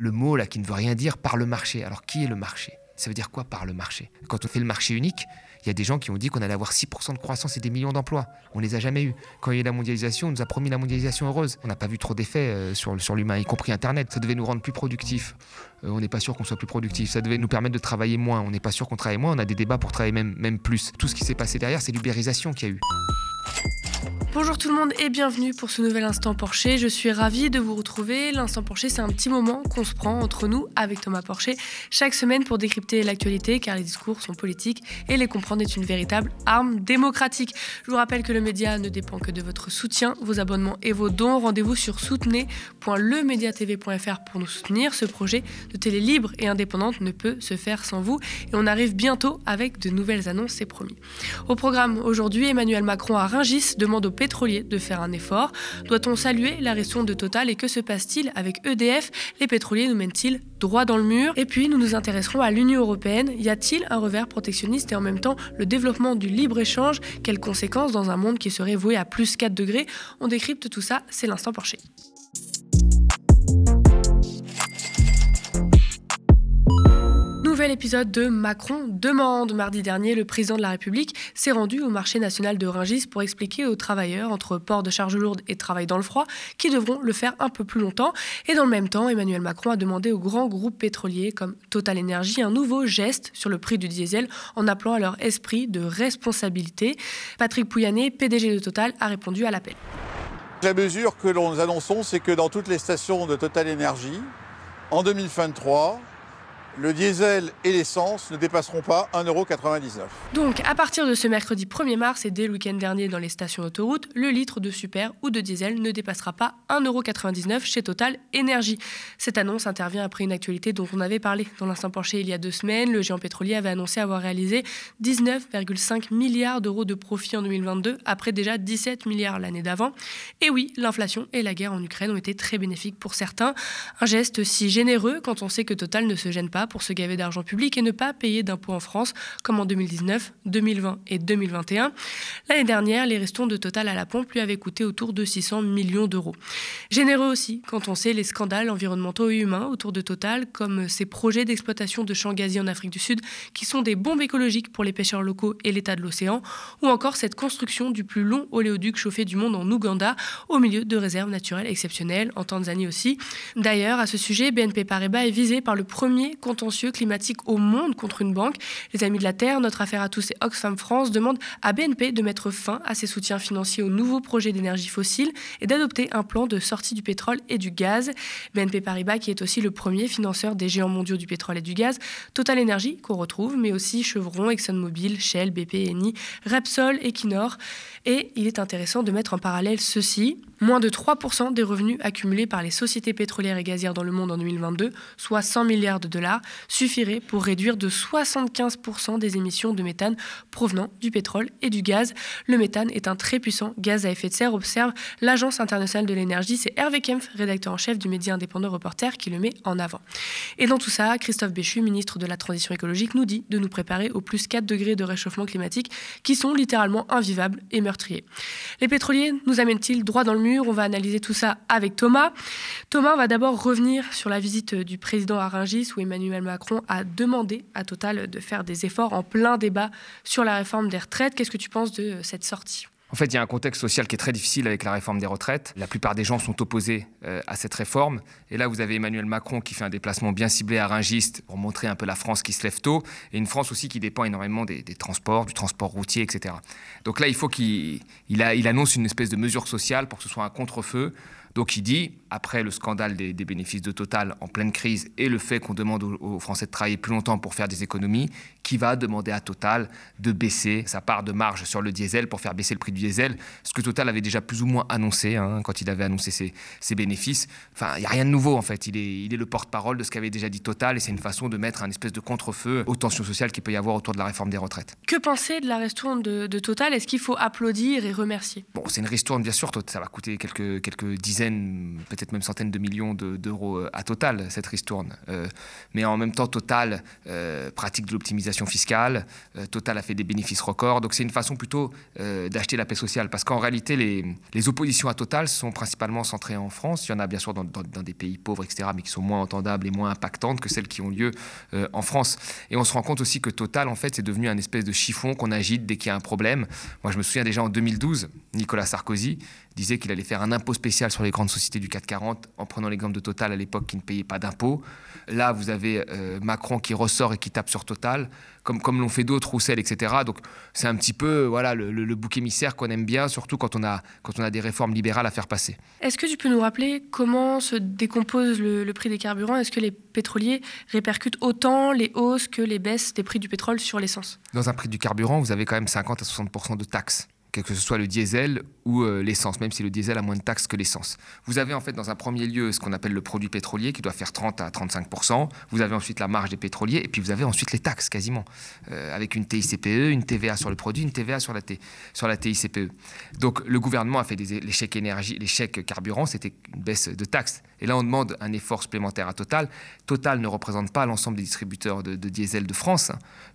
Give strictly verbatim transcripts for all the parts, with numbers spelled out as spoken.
le mot là qui ne veut rien dire, par le marché. Alors qui est le marché ? Ça veut dire quoi par le marché ? Quand on fait le marché unique, il y a des gens qui ont dit qu'on allait avoir six pour cent de croissance et des millions d'emplois. On ne les a jamais eus. Quand il y a eu la mondialisation, on nous a promis la mondialisation heureuse. On n'a pas vu trop d'effets sur, sur l'humain, y compris Internet. Ça devait nous rendre plus productifs. Euh, on n'est pas sûr qu'on soit plus productifs. Ça devait nous permettre de travailler moins. On n'est pas sûr qu'on travaille moins. On a des débats pour travailler même, même plus. Tout ce qui s'est passé derrière, c'est l'ubérisation qu'il y a eu. Bonjour tout le monde et bienvenue pour ce nouvel Instant Porcher. Je suis ravie de vous retrouver. L'Instant Porcher, c'est un petit moment qu'on se prend entre nous avec Thomas Porcher chaque semaine pour décrypter l'actualité, car les discours sont politiques et les comprendre est une véritable arme démocratique. Je vous rappelle que le média ne dépend que de votre soutien, vos abonnements et vos dons. Rendez-vous sur soutenez point lemediatv point fr pour nous soutenir. Ce projet de télé libre et indépendante ne peut se faire sans vous et on arrive bientôt avec de nouvelles annonces, c'est promis. Au programme aujourd'hui, Emmanuel Macron à Rungis demande aux pétroliers de faire un effort. Doit-on saluer la réaction de Total et que se passe-t-il avec E D F ? Les pétroliers nous mènent-ils droit dans le mur ? Et puis nous nous intéresserons à l'Union européenne. Y a-t-il un revers protectionniste et en même temps le développement du libre-échange ? Quelles conséquences dans un monde qui serait voué à plus quatre degrés ? On décrypte tout ça, c'est l'Instant Porcher. Nouvel épisode de Macron demande. Mardi dernier, le président de la République s'est rendu au marché national de Rungis pour expliquer aux travailleurs, entre port de charges lourdes et travail dans le froid, qu'ils devront le faire un peu plus longtemps. Et dans le même temps, Emmanuel Macron a demandé aux grands groupes pétroliers comme Total Energy un nouveau geste sur le prix du diesel en appelant à leur esprit de responsabilité. Patrick Pouyanné, P D G de Total, a répondu à l'appel. La mesure que nous annonçons, c'est que dans toutes les stations de Total Energy, en deux mille vingt-trois, le diesel et l'essence ne dépasseront pas un euro quatre-vingt-dix-neuf. Donc, à partir de ce mercredi premier mars et dès le week-end dernier dans les stations autoroutes, le litre de super ou de diesel ne dépassera pas un euro quatre-vingt-dix-neuf chez Total Energy. Cette annonce intervient après une actualité dont on avait parlé dans l'Instant Porcher il y a deux semaines. Le géant pétrolier avait annoncé avoir réalisé dix-neuf virgule cinq milliards d'euros de profit en deux mille vingt-deux, après déjà dix-sept milliards l'année d'avant. Et oui, l'inflation et la guerre en Ukraine ont été très bénéfiques pour certains. Un geste si généreux quand on sait que Total ne se gêne pas pour se gaver d'argent public et ne pas payer d'impôts en France, comme en deux mille dix-neuf, deux mille vingt et deux mille vingt et un. L'année dernière, les restos de Total à la pompe lui avaient coûté autour de six cents millions d'euros. Généreux aussi, quand on sait les scandales environnementaux et humains autour de Total, comme ces projets d'exploitation de champs gaziers en Afrique du Sud, qui sont des bombes écologiques pour les pêcheurs locaux et l'état de l'océan, ou encore cette construction du plus long oléoduc chauffé du monde en Ouganda, au milieu de réserves naturelles exceptionnelles, en Tanzanie aussi. D'ailleurs, à ce sujet, B N P Paribas est visé par le premier compte contentieux climatique au monde contre une banque. Les Amis de la Terre, notre affaire à tous et Oxfam France demandent à B N P de mettre fin à ses soutiens financiers aux nouveaux projets d'énergie fossile et d'adopter un plan de sortie du pétrole et du gaz. B N P Paribas, qui est aussi le premier financeur des géants mondiaux du pétrole et du gaz, Total Energy, qu'on retrouve, mais aussi Chevron, ExxonMobil, Shell, B P, Eni, Repsol, Equinor. Et il est intéressant de mettre en parallèle ceci. Moins de trois pour cent des revenus accumulés par les sociétés pétrolières et gazières dans le monde en deux mille vingt-deux, soit cent milliards de dollars, suffirait pour réduire de soixante-quinze pour cent des émissions de méthane provenant du pétrole et du gaz. Le méthane est un très puissant gaz à effet de serre, observe l'Agence internationale de l'énergie. C'est Hervé Kempf, rédacteur en chef du média indépendant Reporter, qui le met en avant. Et dans tout ça, Christophe Béchu, ministre de la Transition écologique, nous dit de nous préparer aux plus quatre degrés de réchauffement climatique qui sont littéralement invivables et meurtriers. Les pétroliers nous amènent-ils droit dans le mur ? On va analyser tout ça avec Thomas. Thomas, on va d'abord revenir sur la visite du président à Rungis où Emmanuel Macron a demandé à Total de faire des efforts en plein débat sur la réforme des retraites. Qu'est-ce que tu penses de cette sortie ? En fait, il y a un contexte social qui est très difficile avec la réforme des retraites. La plupart des gens sont opposés euh, à cette réforme. Et là, vous avez Emmanuel Macron qui fait un déplacement bien ciblé à Rungis pour montrer un peu la France qui se lève tôt et une France aussi qui dépend énormément des, des transports, du transport routier, et cetera. Donc là, il faut qu'il il a, il annonce une espèce de mesure sociale pour que ce soit un contre-feu. Donc il dit, après le scandale des, des bénéfices de Total en pleine crise et le fait qu'on demande aux, aux Français de travailler plus longtemps pour faire des économies, qui va demander à Total de baisser sa part de marge sur le diesel pour faire baisser le prix du diesel, ce que Total avait déjà plus ou moins annoncé hein, quand il avait annoncé ses, ses bénéfices. Enfin, il n'y a rien de nouveau en fait. Il est, il est le porte-parole de ce qu'avait déjà dit Total et c'est une façon de mettre un espèce de contre-feu aux tensions sociales qu'il peut y avoir autour de la réforme des retraites. Que penser de la ristourne de, de Total ? Est-ce qu'il faut applaudir et remercier ? Bon, c'est une ristourne bien sûr. Ça va coûter quelques, quelques dizaines, peut-être peut-être même centaines de millions de, d'euros à Total, cette ristourne. Euh, mais en même temps, Total euh, pratique de l'optimisation fiscale, euh, Total a fait des bénéfices records, donc c'est une façon plutôt euh, d'acheter la paix sociale, parce qu'en réalité, les, les oppositions à Total sont principalement centrées en France. Il y en a bien sûr dans, dans, dans des pays pauvres, et cetera, mais qui sont moins entendables et moins impactantes que celles qui ont lieu euh, en France. Et on se rend compte aussi que Total, en fait, c'est devenu un espèce de chiffon qu'on agite dès qu'il y a un problème. Moi, je me souviens déjà en deux mille douze, Nicolas Sarkozy disait qu'il allait faire un impôt spécial sur les grandes sociétés du C A C quarante, en prenant l'exemple de Total à l'époque qui ne payait pas d'impôts. Là, vous avez euh, Macron qui ressort et qui tape sur Total, comme, comme l'ont fait d'autres, Roussel, et cetera. Donc, c'est un petit peu voilà, le, le, le bouc émissaire qu'on aime bien, surtout quand on, a, quand on a des réformes libérales à faire passer. Est-ce que tu peux nous rappeler comment se décompose le, le prix des carburants ? Est-ce que les pétroliers répercutent autant les hausses que les baisses des prix du pétrole sur l'essence ? Dans un prix du carburant, vous avez quand même cinquante à soixante pour cent de taxes, quel que ce soit le diesel ou euh, l'essence, même si le diesel a moins de taxes que l'essence. Vous avez en fait dans un premier lieu ce qu'on appelle le produit pétrolier qui doit faire trente à trente-cinq pour cent. Vous avez ensuite la marge des pétroliers et puis vous avez ensuite les taxes quasiment, euh, avec une T I C P E, une T V A sur le produit, une T V A sur la, t- sur la T I C P E. Donc le gouvernement a fait des, les chèques énergie, les chèques carburant, c'était une baisse de taxes. Et là on demande un effort supplémentaire à Total. Total ne représente pas l'ensemble des distributeurs de, de diesel de France.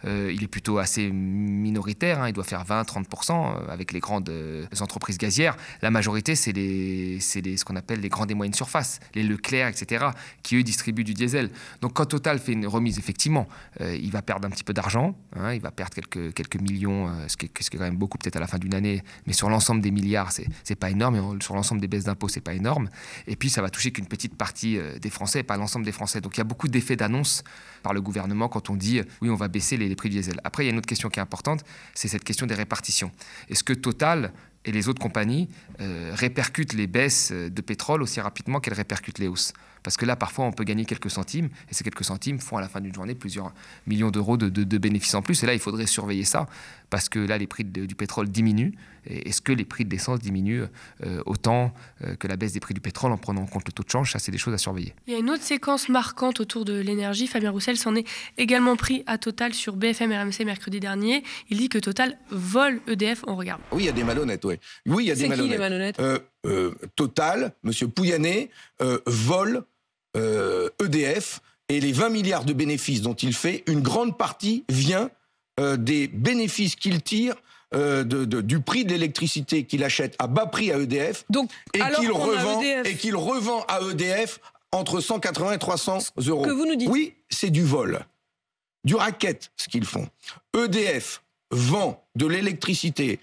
Euh, il est plutôt assez minoritaire, hein. Il doit faire vingt à trente pour cent avec les grandes entreprises gazières. La majorité, c'est, les, c'est les, ce qu'on appelle les grandes et moyennes surfaces, les Leclerc, et cetera, qui, eux, distribuent du diesel. Donc, quand Total fait une remise, effectivement, euh, il va perdre un petit peu d'argent, hein, il va perdre quelques, quelques millions, euh, ce, qui est, ce qui est quand même beaucoup, peut-être à la fin d'une année, mais sur l'ensemble des milliards, c'est, c'est pas énorme, et sur l'ensemble des baisses d'impôts, c'est pas énorme. Et puis, ça va toucher qu'une petite partie euh, des Français, et pas l'ensemble des Français. Donc, il y a beaucoup d'effets d'annonce par le gouvernement quand on dit, euh, oui, on va baisser les, les prix du diesel. Après, il y a une autre question qui est importante, c'est cette question des répartitions. Est-ce que Total et les autres compagnies euh, répercutent les baisses de pétrole aussi rapidement qu'elles répercutent les hausses. Parce que là, parfois, on peut gagner quelques centimes, et ces quelques centimes font à la fin d'une journée plusieurs millions d'euros de, de, de bénéfices en plus. Et là, il faudrait surveiller ça, parce que là, les prix de, du pétrole diminuent. Et est-ce que les prix de l'essence diminuent euh, autant euh, que la baisse des prix du pétrole en prenant en compte le taux de change ? Ça, c'est des choses à surveiller. Il y a une autre séquence marquante autour de l'énergie. Fabien Roussel s'en est également pris à Total sur B F M R M C mercredi dernier. Il dit que Total vole E D F. On regarde. Oui, il y a des malhonnêtes, oui. Oui, il y a des malhonnêtes. C'est qui les malhonnêtes ? euh, euh, Total, M. Pouyanné, euh, vole Euh, E D F, et les vingt milliards de bénéfices dont il fait, une grande partie vient euh, des bénéfices qu'il tire euh, de, de, du prix de l'électricité qu'il achète à bas prix à E D F, donc, et, qu'il revend, E D F. et qu'il revend à E D F entre cent quatre-vingts et trois cents euros. Que vous nous dites. Oui, c'est du vol, du racket ce qu'ils font. E D F vend de l'électricité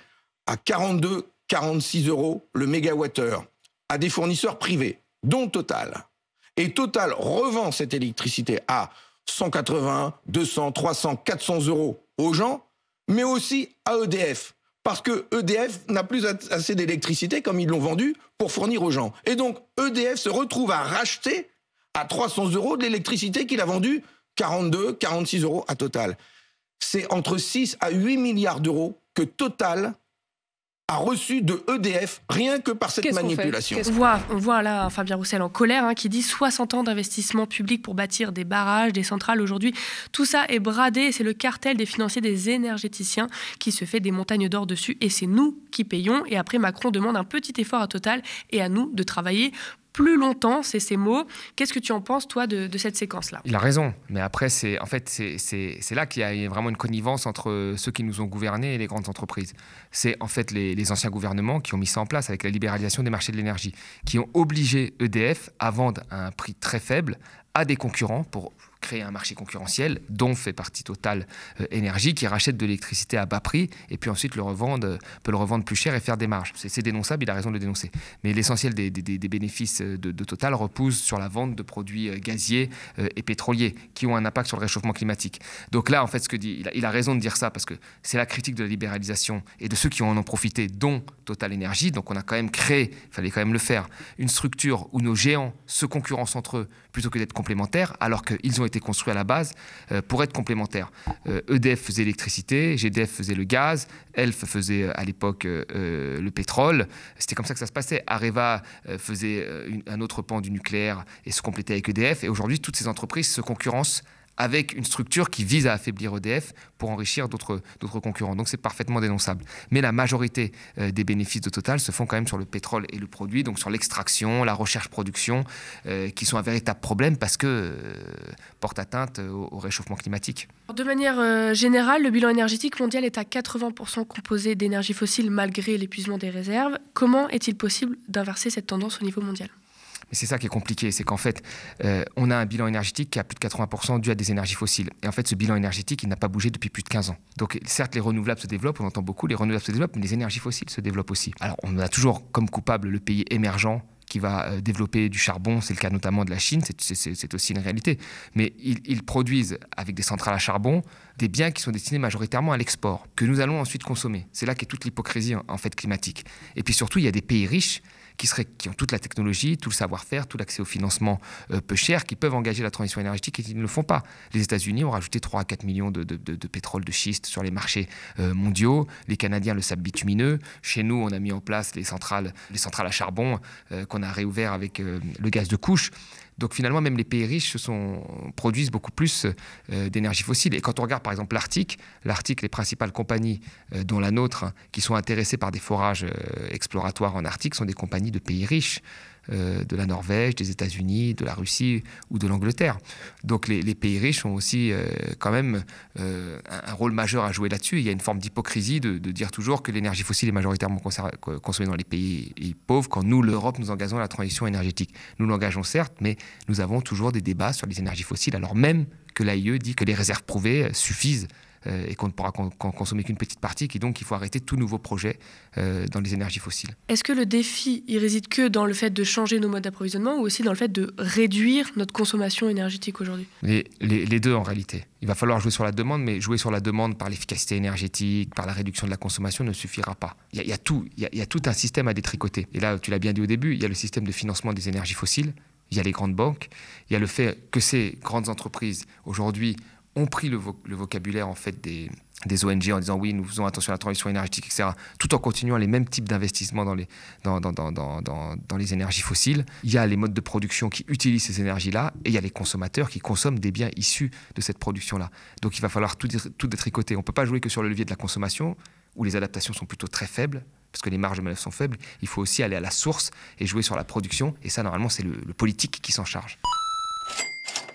à quarante-deux à quarante-six euros le mégawattheure à des fournisseurs privés, dont Total. Et Total revend cette électricité à cent quatre-vingts, deux cents, trois cents, quatre cents euros aux gens, mais aussi à E D F. Parce que E D F n'a plus assez d'électricité, comme ils l'ont vendue, pour fournir aux gens. Et donc, E D F se retrouve à racheter à trois cents euros de l'électricité qu'il a vendue quarante-deux, quarante-six euros à Total. C'est entre six à huit milliards d'euros que Total a reçu de E D F rien que par cette Qu'est-ce manipulation. On, on, voit, on voit là Fabien Roussel en colère, hein, qui dit soixante ans d'investissement public pour bâtir des barrages, des centrales aujourd'hui. Tout ça est bradé, c'est le cartel des financiers, des énergéticiens qui se fait des montagnes d'or dessus et c'est nous qui payons. Et après Macron demande un petit effort à Total et à nous de travailler plus longtemps, c'est ces mots. Qu'est-ce que tu en penses, toi, de, de cette séquence-là ? Il a raison, mais après, c'est, en fait, c'est, c'est, c'est là qu'il y a vraiment une connivence entre ceux qui nous ont gouvernés et les grandes entreprises. C'est en fait les, les anciens gouvernements qui ont mis ça en place avec la libéralisation des marchés de l'énergie, qui ont obligé E D F à vendre à un prix très faible à des concurrents pour créer un marché concurrentiel dont fait partie Total Energy, qui rachète de l'électricité à bas prix et puis ensuite le revendre, peut le revendre plus cher et faire des marges. C'est, c'est dénonçable, il a raison de le dénoncer. Mais l'essentiel des, des, des bénéfices de, de Total repose sur la vente de produits gaziers et pétroliers qui ont un impact sur le réchauffement climatique. Donc là, en fait, ce que dit, il, a, il a raison de dire ça parce que c'est la critique de la libéralisation et de ceux qui en ont profité, dont Total Energy. Donc on a quand même créé, il fallait quand même le faire, une structure où nos géants se concurrencent entre eux plutôt que d'être complémentaires, alors qu'ils ont été construits à la base euh, pour être complémentaires. Euh, E D F faisait l'électricité, G D F faisait le gaz, E L F faisait euh, à l'époque euh, le pétrole. C'était comme ça que ça se passait. Areva euh, faisait une, un autre pan du nucléaire et se complétait avec E D F. Et aujourd'hui, toutes ces entreprises se concurrencent avec une structure qui vise à affaiblir E D F pour enrichir d'autres, d'autres concurrents. Donc c'est parfaitement dénonçable. Mais la majorité euh, des bénéfices de Total se font quand même sur le pétrole et le produit, donc sur l'extraction, la recherche-production, euh, qui sont un véritable problème parce que euh, portent atteinte au, au réchauffement climatique. De manière euh, générale, le bilan énergétique mondial est à quatre-vingts pour cent composé d'énergie fossile malgré l'épuisement des réserves. Comment est-il possible d'inverser cette tendance au niveau mondial ? Mais c'est ça qui est compliqué, c'est qu'en fait, euh, on a un bilan énergétique qui a plus de quatre-vingts pour cent dû à des énergies fossiles. Et en fait, ce bilan énergétique, il n'a pas bougé depuis plus de quinze ans. Donc certes, les renouvelables se développent, on entend beaucoup, les renouvelables se développent, mais les énergies fossiles se développent aussi. Alors on a toujours comme coupable le pays émergent qui va développer du charbon, c'est le cas notamment de la Chine, c'est, c'est, c'est aussi une réalité. Mais ils, ils produisent, avec des centrales à charbon, des biens qui sont destinés majoritairement à l'export, que nous allons ensuite consommer. C'est là qu'est toute l'hypocrisie en fait climatique. Et puis surtout, il y a des pays riches Qui, seraient, qui ont toute la technologie, tout le savoir-faire, tout l'accès au financement euh, peu cher, qui peuvent engager la transition énergétique et qui ne le font pas. Les États-Unis ont rajouté trois à quatre millions de, de, de, de pétrole de schiste sur les marchés euh, mondiaux. Les Canadiens, le sable bitumineux. Chez nous, on a mis en place les centrales, les centrales à charbon euh, qu'on a réouvert avec euh, le gaz de couche. Donc finalement, même les pays riches sont, produisent beaucoup plus euh, d'énergie fossile. Et quand on regarde par exemple l'Arctique, l'Arctique, les principales compagnies, euh, dont la nôtre, hein, qui sont intéressées par des forages euh, exploratoires en Arctique, sont des compagnies de pays riches, euh, de la Norvège, des États-Unis, de la Russie ou de l'Angleterre. Donc les, les pays riches ont aussi euh, quand même euh, un, un rôle majeur à jouer là-dessus. Il y a une forme d'hypocrisie de, de dire toujours que l'énergie fossile est majoritairement consommée dans les pays pauvres, quand nous, l'Europe, nous engageons la transition énergétique. Nous l'engageons certes, mais nous avons toujours des débats sur les énergies fossiles, alors même que l'A I E dit que les réserves prouvées suffisent euh, et qu'on ne pourra con- consommer qu'une petite partie, et donc il faut arrêter tout nouveau projet euh, dans les énergies fossiles. Est-ce que le défi, il réside que dans le fait de changer nos modes d'approvisionnement ou aussi dans le fait de réduire notre consommation énergétique aujourd'hui ? les, les, les deux en réalité. Il va falloir jouer sur la demande, mais jouer sur la demande par l'efficacité énergétique, par la réduction de la consommation ne suffira pas. Il y a, il y a tout, il y a, il y a tout un système à détricoter. Et là, tu l'as bien dit au début, il y a le système de financement des énergies fossiles. Il y a les grandes banques, il y a le fait que ces grandes entreprises, aujourd'hui, ont pris le, vo- le vocabulaire en fait, des, des O N G en disant « oui, nous faisons attention à la transition énergétique, et cetera » tout en continuant les mêmes types d'investissements dans les, dans, dans, dans, dans, dans, dans les énergies fossiles. Il y a les modes de production qui utilisent ces énergies-là et il y a les consommateurs qui consomment des biens issus de cette production-là. Donc il va falloir tout, tout détricoter. On ne peut pas jouer que sur le levier de la consommation où les adaptations sont plutôt très faibles, parce que les marges de manœuvre sont faibles, il faut aussi aller à la source et jouer sur la production. Et ça, normalement, c'est le, le politique qui s'en charge.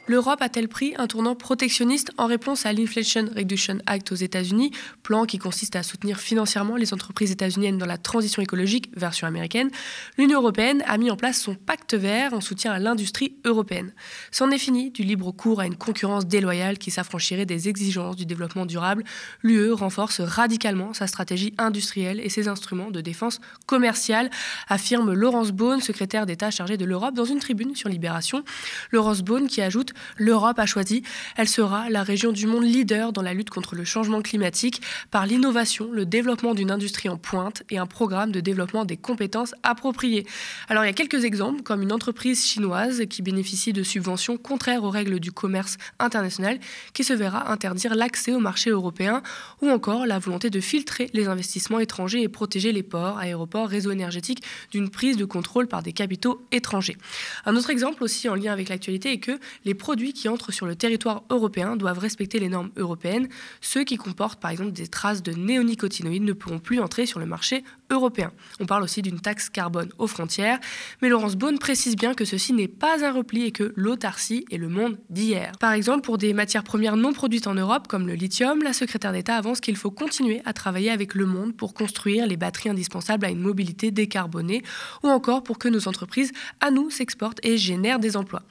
L'Europe a-t-elle pris un tournant protectionniste en réponse à l'Inflation Reduction Act aux États-Unis, plan qui consiste à soutenir financièrement les entreprises états-uniennes dans la transition écologique, version américaine? L'Union européenne a mis en place son pacte vert en soutien à l'industrie européenne. C'en est fini du libre cours à une concurrence déloyale qui s'affranchirait des exigences du développement durable. L'U E renforce radicalement sa stratégie industrielle et ses instruments de défense commerciale, affirme Laurence Boone, secrétaire d'État chargée de l'Europe, dans une tribune sur Libération. Laurence Boone qui ajoute: l'Europe a choisi, elle sera la région du monde leader dans la lutte contre le changement climatique par l'innovation, le développement d'une industrie en pointe et un programme de développement des compétences appropriées. Alors il y a quelques exemples, comme une entreprise chinoise qui bénéficie de subventions contraires aux règles du commerce international, qui se verra interdire l'accès au marché européen, ou encore la volonté de filtrer les investissements étrangers et protéger les ports, aéroports, réseaux énergétiques d'une prise de contrôle par des capitaux étrangers. Un autre exemple aussi en lien avec l'actualité est que les produits qui entrent sur le territoire européen doivent respecter les normes européennes. Ceux qui comportent par exemple des traces de néonicotinoïdes ne pourront plus entrer sur le marché européen. On parle aussi d'une taxe carbone aux frontières, mais Laurence Boone précise bien que ceci n'est pas un repli et que l'autarcie est le monde d'hier. Par exemple, pour des matières premières non produites en Europe, comme le lithium, la secrétaire d'État avance qu'il faut continuer à travailler avec le monde pour construire les batteries indispensables à une mobilité décarbonée, ou encore pour que nos entreprises à nous s'exportent et génèrent des emplois.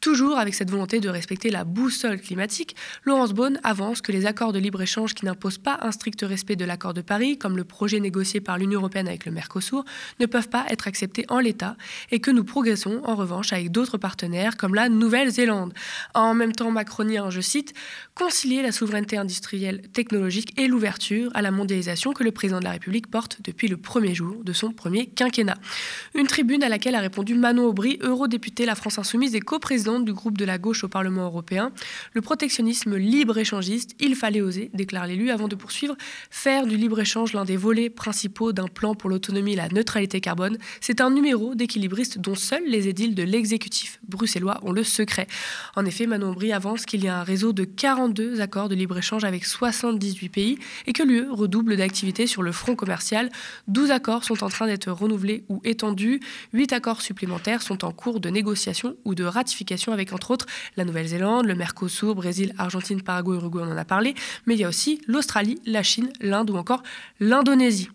Toujours avec cette volonté de respecter la boussole climatique, Laurence Boone avance que les accords de libre-échange qui n'imposent pas un strict respect de l'accord de Paris, comme le projet négocié par l'Union européenne avec le Mercosur, ne peuvent pas être acceptés en l'état et que nous progressons en revanche avec d'autres partenaires comme la Nouvelle-Zélande. En même temps, macronien, je cite, « concilier la souveraineté industrielle, technologique et l'ouverture à la mondialisation que le président de la République porte depuis le premier jour de son premier quinquennat ». Une tribune à laquelle a répondu Manon Aubry, eurodéputée La France Insoumise et coprésidente du groupe de la gauche au Parlement européen. Le protectionnisme libre-échangiste, il fallait oser, déclare l'élu, avant de poursuivre, faire du libre-échange l'un des volets principaux d'un plan pour l'autonomie et la neutralité carbone, c'est un numéro d'équilibriste dont seuls les édiles de l'exécutif bruxellois ont le secret. En effet, Manon Aubry avance qu'il y a un réseau de quarante-deux accords de libre-échange avec soixante-dix-huit pays et que l'U E redouble d'activité sur le front commercial. douze accords sont en train d'être renouvelés ou étendus. huit accords supplémentaires sont en cours de négociation ou de ratification avec, entre autres, la Nouvelle-Zélande, le Mercosur, Brésil, Argentine, Paraguay, Uruguay, on en a parlé, mais il y a aussi l'Australie, la Chine, l'Inde ou encore l'Indonésie.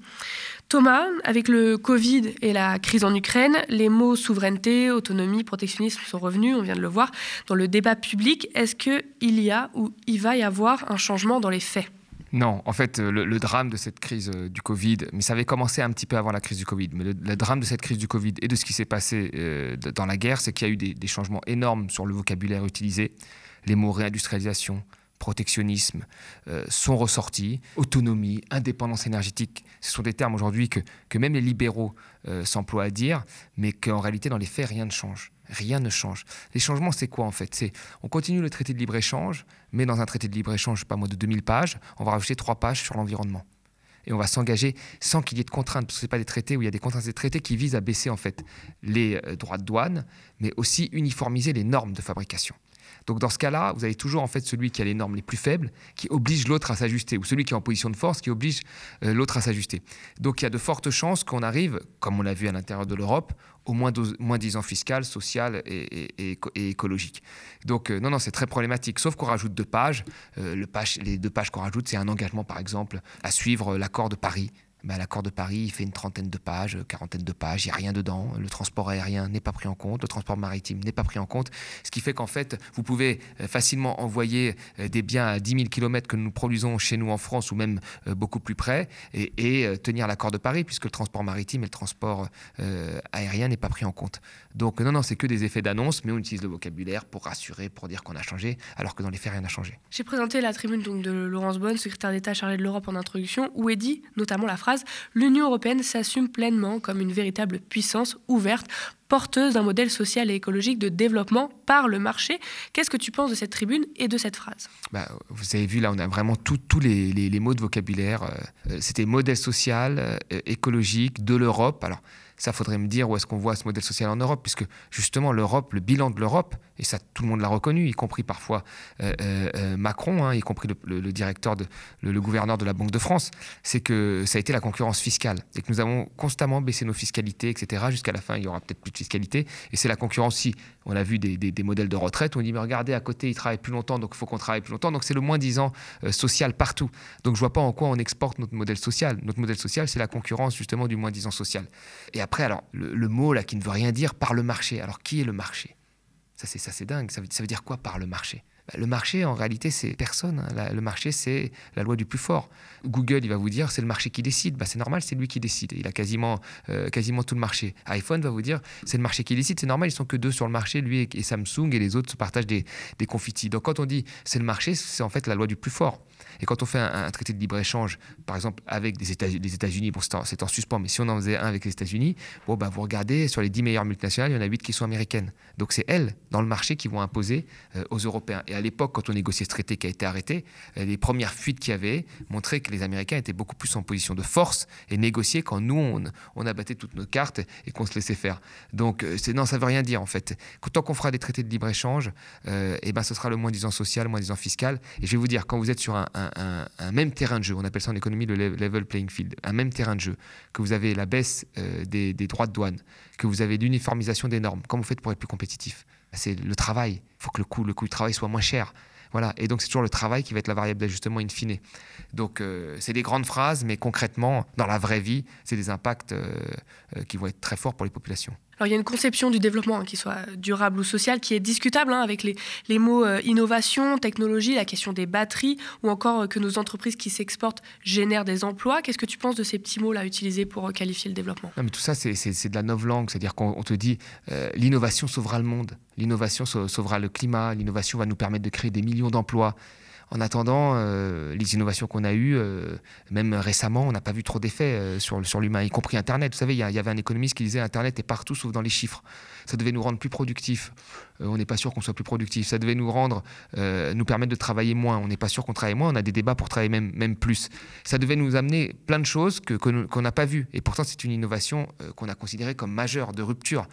Thomas, avec le Covid et la crise en Ukraine, les mots souveraineté, autonomie, protectionnisme sont revenus, on vient de le voir, dans le débat public. Est-ce qu'il y a ou il va y avoir un changement dans les faits ? Non, en fait, le, le drame de cette crise du Covid, mais ça avait commencé un petit peu avant la crise du Covid, mais le, le drame de cette crise du Covid et de ce qui s'est passé euh, dans la guerre, c'est qu'il y a eu des, des changements énormes sur le vocabulaire utilisé, les mots réindustrialisation, protectionnisme euh, sont ressortis, autonomie, indépendance énergétique, ce sont des termes aujourd'hui que, que même les libéraux euh, s'emploient à dire, mais qu'en réalité, dans les faits, rien ne change. Rien ne change. Les changements, c'est quoi en fait ? C'est, on continue le traité de libre-échange, mais dans un traité de libre-échange, je sais pas moi, de deux mille pages, on va rajouter trois pages sur l'environnement. Et on va s'engager sans qu'il y ait de contraintes, parce que ce n'est pas des traités où il y a des contraintes, c'est des traités qui visent à baisser en fait les euh, droits de douane, mais aussi uniformiser les normes de fabrication. Donc dans ce cas-là, vous avez toujours en fait celui qui a les normes les plus faibles qui oblige l'autre à s'ajuster, ou celui qui est en position de force qui oblige euh, l'autre à s'ajuster. Donc il y a de fortes chances qu'on arrive, comme on l'a vu à l'intérieur de l'Europe, au moins, moins dix ans fiscal, social et, et, et, et écologique. Donc euh, non, non, c'est très problématique, sauf qu'on rajoute deux pages. Euh, le page, les deux pages qu'on rajoute, c'est un engagement par exemple à suivre l'accord de Paris. Ben, l'accord de Paris, il fait une trentaine de pages, quarantaine de pages, il n'y a rien dedans. Le transport aérien n'est pas pris en compte, le transport maritime n'est pas pris en compte. Ce qui fait qu'en fait, vous pouvez facilement envoyer des biens à dix mille kilomètres que nous produisons chez nous en France ou même beaucoup plus près et, et tenir l'accord de Paris puisque le transport maritime et le transport euh, aérien n'est pas pris en compte. Donc non, non, c'est que des effets d'annonce, mais on utilise le vocabulaire pour rassurer, pour dire qu'on a changé, alors que dans les faits, rien n'a changé. J'ai présenté la tribune donc, de Laurence Boone, secrétaire d'État chargée de l'Europe en introduction, où est dit notamment la phrase « L'Union européenne s'assume pleinement comme une véritable puissance ouverte, porteuse d'un modèle social et écologique de développement par le marché ». Qu'est-ce que tu penses de cette tribune et de cette phrase ? Bah, vous avez vu, là, on a vraiment tous les, les, les mots de vocabulaire. Euh, c'était modèle social, euh, écologique, de l'Europe. Alors, ça, faudrait me dire où est-ce qu'on voit ce modèle social en Europe, puisque justement, l'Europe, le bilan de l'Europe, et ça, tout le monde l'a reconnu, y compris parfois euh, euh, Macron, hein, y compris le, le, le directeur, de, le, le gouverneur de la Banque de France, c'est que ça a été la concurrence fiscale, et que nous avons constamment baissé nos fiscalités, et cetera. Jusqu'à la fin, il y aura peut-être plus de fiscalité, et c'est la concurrence. Si on a vu des, des, des modèles de retraite, où on dit, mais regardez, à côté, ils travaillent plus longtemps, donc il faut qu'on travaille plus longtemps, donc c'est le moins-disant euh, social partout. Donc je vois pas en quoi on exporte notre modèle social. Notre modèle social, c'est la concurrence justement du moins-disant social. Et après, alors, le, le mot là qui ne veut rien dire, par le marché. Alors, qui est le marché ? Ça, c'est, ça, c'est dingue. Ça veut, ça veut dire quoi, par le marché ? Le marché, en réalité, c'est personne. La, le marché, c'est la loi du plus fort. Google, il va vous dire, c'est le marché qui décide. Bah, c'est normal, c'est lui qui décide. Il a quasiment, euh, quasiment tout le marché. iPhone va vous dire, c'est le marché qui décide. C'est normal, ils sont que deux sur le marché, lui et, et Samsung, et les autres se partagent des, des confettis. Donc, quand on dit c'est le marché, c'est en fait la loi du plus fort. Et quand on fait un, un traité de libre-échange, par exemple, avec des États, les États-Unis, bon, c'est en, c'est en suspens, mais si on en faisait un avec les États-Unis, bon, bah, vous regardez, sur les dix meilleures multinationales, il y en a huit qui sont américaines. Donc, c'est elles, dans le marché, qui vont imposer euh, aux Européens. Et à l'époque, quand on négociait ce traité qui a été arrêté, les premières fuites qu'il y avait montraient que les Américains étaient beaucoup plus en position de force et négociaient quand nous, on, on abattait toutes nos cartes et qu'on se laissait faire. Donc, c'est, non, ça ne veut rien dire, en fait. Tant qu'on fera des traités de libre-échange, euh, eh ben, ce sera le moins-disant social, le moins-disant fiscal. Et je vais vous dire, quand vous êtes sur un, un, un, un même terrain de jeu, on appelle ça en économie le level playing field, un même terrain de jeu, que vous avez la baisse euh, des, des droits de douane, que vous avez l'uniformisation des normes, comment vous faites pour être plus compétitif ? C'est le travail. Il faut que le coût, le coût du travail soit moins cher. Voilà. Et donc, c'est toujours le travail qui va être la variable d'ajustement in fine. Donc, euh, c'est des grandes phrases, mais concrètement, dans la vraie vie, c'est des impacts euh, euh, qui vont être très forts pour les populations. Alors, il y a une conception du développement, hein, qui soit durable ou sociale, qui est discutable, hein, avec les, les mots euh, innovation, technologie, la question des batteries, ou encore euh, que nos entreprises qui s'exportent génèrent des emplois. Qu'est-ce que tu penses de ces petits mots-là utilisés pour euh, qualifier le développement ? Non, mais tout ça, c'est, c'est, c'est de la novlangue. C'est-à-dire qu'on on te dit euh, l'innovation sauvera le monde, l'innovation sauvera le climat, l'innovation va nous permettre de créer des millions d'emplois. En attendant, euh, les innovations qu'on a eues, euh, même récemment, on n'a pas vu trop d'effets euh, sur, sur l'humain, y compris Internet. Vous savez, il y, y avait un économiste qui disait « Internet est partout sauf dans les chiffres ». Ça devait nous rendre plus productifs. euh, on n'est pas sûr qu'on soit plus productif. Ça devait nous rendre, euh, nous permettre de travailler moins. On n'est pas sûr qu'on travaille moins. On a des débats pour travailler même, même plus. Ça devait nous amener plein de choses que, que nous, qu'on n'a pas vues. Et pourtant, c'est une innovation euh, qu'on a considérée comme majeure, de rupture.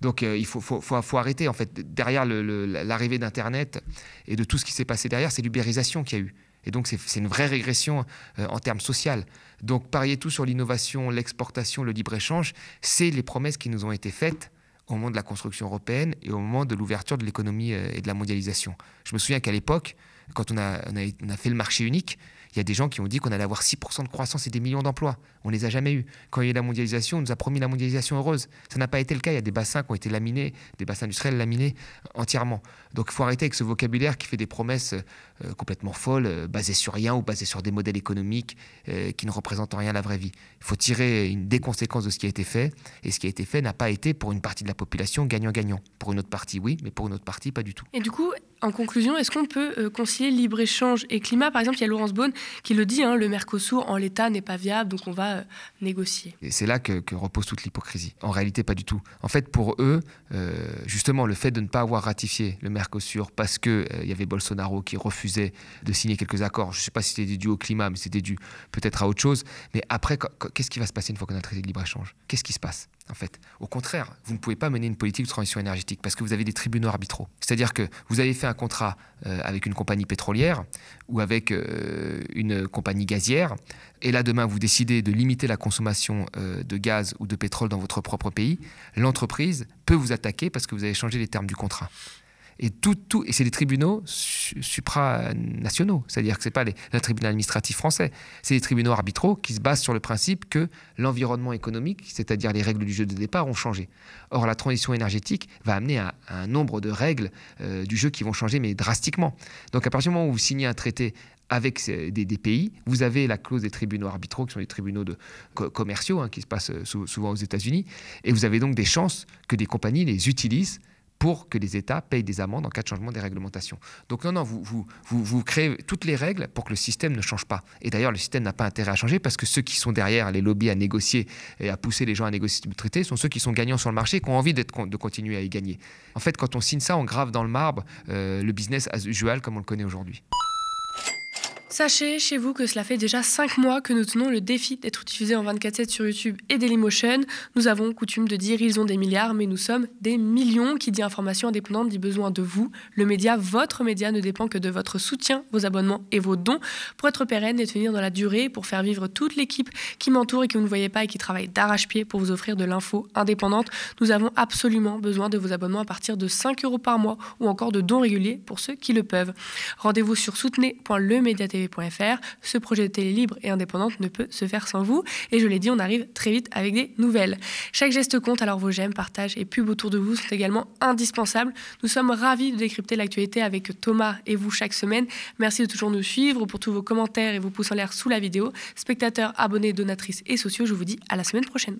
Donc, euh, il faut, faut, faut, faut arrêter. En fait, derrière le, le, l'arrivée d'Internet et de tout ce qui s'est passé derrière, c'est l'ubérisation qu'il y a eu. Et donc, c'est, c'est une vraie régression euh, en termes social. Donc, parier tout sur l'innovation, l'exportation, le libre-échange, c'est les promesses qui nous ont été faites au moment de la construction européenne et au moment de l'ouverture de l'économie euh, et de la mondialisation. Je me souviens qu'à l'époque, quand on a, on a, on a fait le marché unique, il y a des gens qui ont dit qu'on allait avoir six pour cent de croissance et des millions d'emplois. On ne les a jamais eus. Quand il y a eu la mondialisation, on nous a promis la mondialisation heureuse. Ça n'a pas été le cas. Il y a des bassins qui ont été laminés, des bassins industriels laminés entièrement. Donc il faut arrêter avec ce vocabulaire qui fait des promesses euh, complètement folles, euh, basées sur rien ou basées sur des modèles économiques euh, qui ne représentent en rien la vraie vie. Il faut tirer une, des conséquences de ce qui a été fait. Et ce qui a été fait n'a pas été, pour une partie de la population, gagnant-gagnant. Pour une autre partie, oui, mais pour une autre partie, pas du tout. Et du coup, en conclusion, est-ce qu'on peut euh, concilier libre-échange et climat ? Par exemple, il y a Laurence Boone qui le dit, hein, le Mercosur en l'état n'est pas viable, donc on va euh, négocier. Et c'est là que, que repose toute l'hypocrisie. En réalité, pas du tout. En fait, pour eux, euh, justement, le fait de ne pas avoir ratifié le Mercosur parce qu'il euh, y avait Bolsonaro qui refusait de signer quelques accords, je ne sais pas si c'était dû au climat, mais c'était dû peut-être à autre chose, mais après, qu'est-ce qui va se passer une fois qu'on a traité de libre-échange ? Qu'est-ce qui se passe ? En fait, au contraire, vous ne pouvez pas mener une politique de transition énergétique parce que vous avez des tribunaux arbitraux. C'est-à-dire que vous avez fait un contrat euh, avec une compagnie pétrolière ou avec euh, une compagnie gazière, et là demain vous décidez de limiter la consommation euh, de gaz ou de pétrole dans votre propre pays, l'entreprise peut vous attaquer parce que vous avez changé les termes du contrat. Et, tout, tout, et c'est des tribunaux su, supranationaux, c'est-à-dire que ce n'est pas les, le tribunal administratif français, c'est des tribunaux arbitraux qui se basent sur le principe que l'environnement économique, c'est-à-dire les règles du jeu de départ, ont changé. Or, la transition énergétique va amener à, à un nombre de règles euh, du jeu qui vont changer, mais drastiquement. Donc, à partir du moment où vous signez un traité avec des, des pays, vous avez la clause des tribunaux arbitraux, qui sont des tribunaux de, co- commerciaux, hein, qui se passent sou, souvent aux États-Unis, et vous avez donc des chances que des compagnies les utilisent pour que les États payent des amendes en cas de changement des réglementations. Donc non, non, vous, vous, vous, vous créez toutes les règles pour que le système ne change pas. Et d'ailleurs, le système n'a pas intérêt à changer parce que ceux qui sont derrière les lobbies à négocier et à pousser les gens à négocier ce traité sont ceux qui sont gagnants sur le marché et qui ont envie d'être, de continuer à y gagner. En fait, quand on signe ça, on grave dans le marbre euh, le business as usual comme on le connaît aujourd'hui. Sachez chez vous que cela fait déjà cinq mois que nous tenons le défi d'être diffusés en vingt-quatre sept sur YouTube et Dailymotion. Nous avons coutume de dire ils ont des milliards, mais nous sommes des millions. Qui dit information indépendante dit besoin de vous. Le média, votre média, ne dépend que de votre soutien, vos abonnements et vos dons. Pour être pérenne et tenir dans la durée, pour faire vivre toute l'équipe qui m'entoure et que vous ne voyez pas et qui travaille d'arrache-pied pour vous offrir de l'info indépendante, nous avons absolument besoin de vos abonnements à partir de cinq euros par mois ou encore de dons réguliers pour ceux qui le peuvent. Rendez-vous sur soutenez point le média t v point com. Ce projet de télé libre et indépendante ne peut se faire sans vous. Et je l'ai dit, on arrive très vite avec des nouvelles. Chaque geste compte, alors vos j'aime, partages et pubs autour de vous sont également indispensables. Nous sommes ravis de décrypter l'actualité avec Thomas et vous chaque semaine. Merci de toujours nous suivre. Pour tous vos commentaires et vos pouces en l'air sous la vidéo, spectateurs, abonnés, donatrices et sociaux, je vous dis à la semaine prochaine.